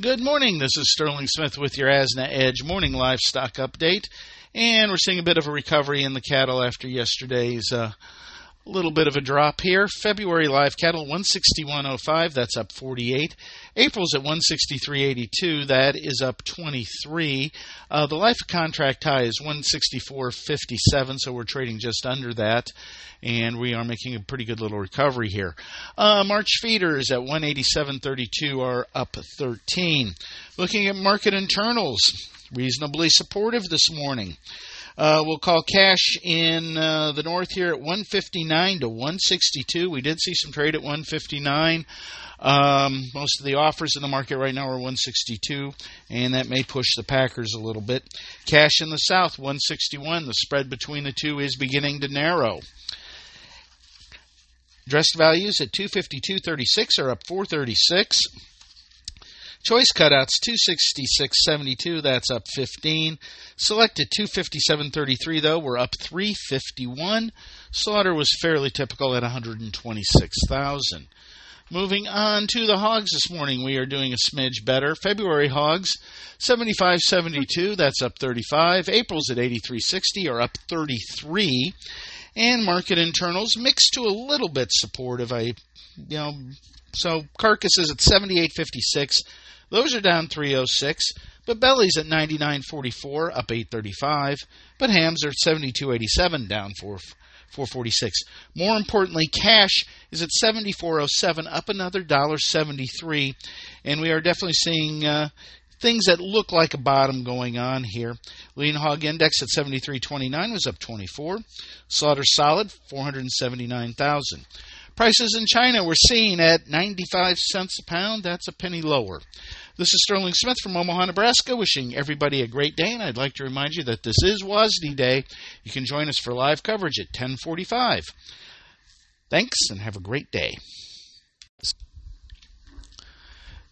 Good morning, this is Sterling Smith with your ASNA Edge Morning Livestock Update, and we're seeing a bit of a recovery in the cattle after yesterday's little bit of a drop here. February live cattle, 161.05, that's up 48. April's at 163.82, that is up 23. The life contract high is 164.57, so we're trading just under that, and we are making a pretty good little recovery here. March feeders at 187.32 are up 13. Looking at market internals, reasonably supportive this morning. We'll call cash in the north here at 159 to 162. We did see some trade at 159. Most of the offers in the market right now are 162, and that may push the packers a little bit. Cash in the south, 161. The spread between the two is beginning to narrow. Dressed values at 252.36 are up 4.36. Choice cutouts, 266.72, that's up 15. Selected 257.33, though, we're up 3.51. Slaughter was fairly typical at 126,000. Moving on to the hogs this morning, we are doing a smidge better. February hogs, 75.72, that's up 35. April's at 83.60, or up 33. And market internals mixed to a little bit supportive. So carcasses at 78.56, those are down 3.06, but bellies at 99.44, up 8.35, but hams are at 72.87, down 4.46. More importantly, cash is at 74.07, up another $1.73, and we are definitely seeing things that look like a bottom going on here. Lean hog index at 73.29 was up 24. Slaughter solid, 479,000. Prices in China we're seeing at 95 cents a pound. That's a penny lower. This is Sterling Smith from Omaha, Nebraska, wishing everybody a great day. And I'd like to remind you that this is WASDE Day. You can join us for live coverage at 10:45. Thanks, and have a great day.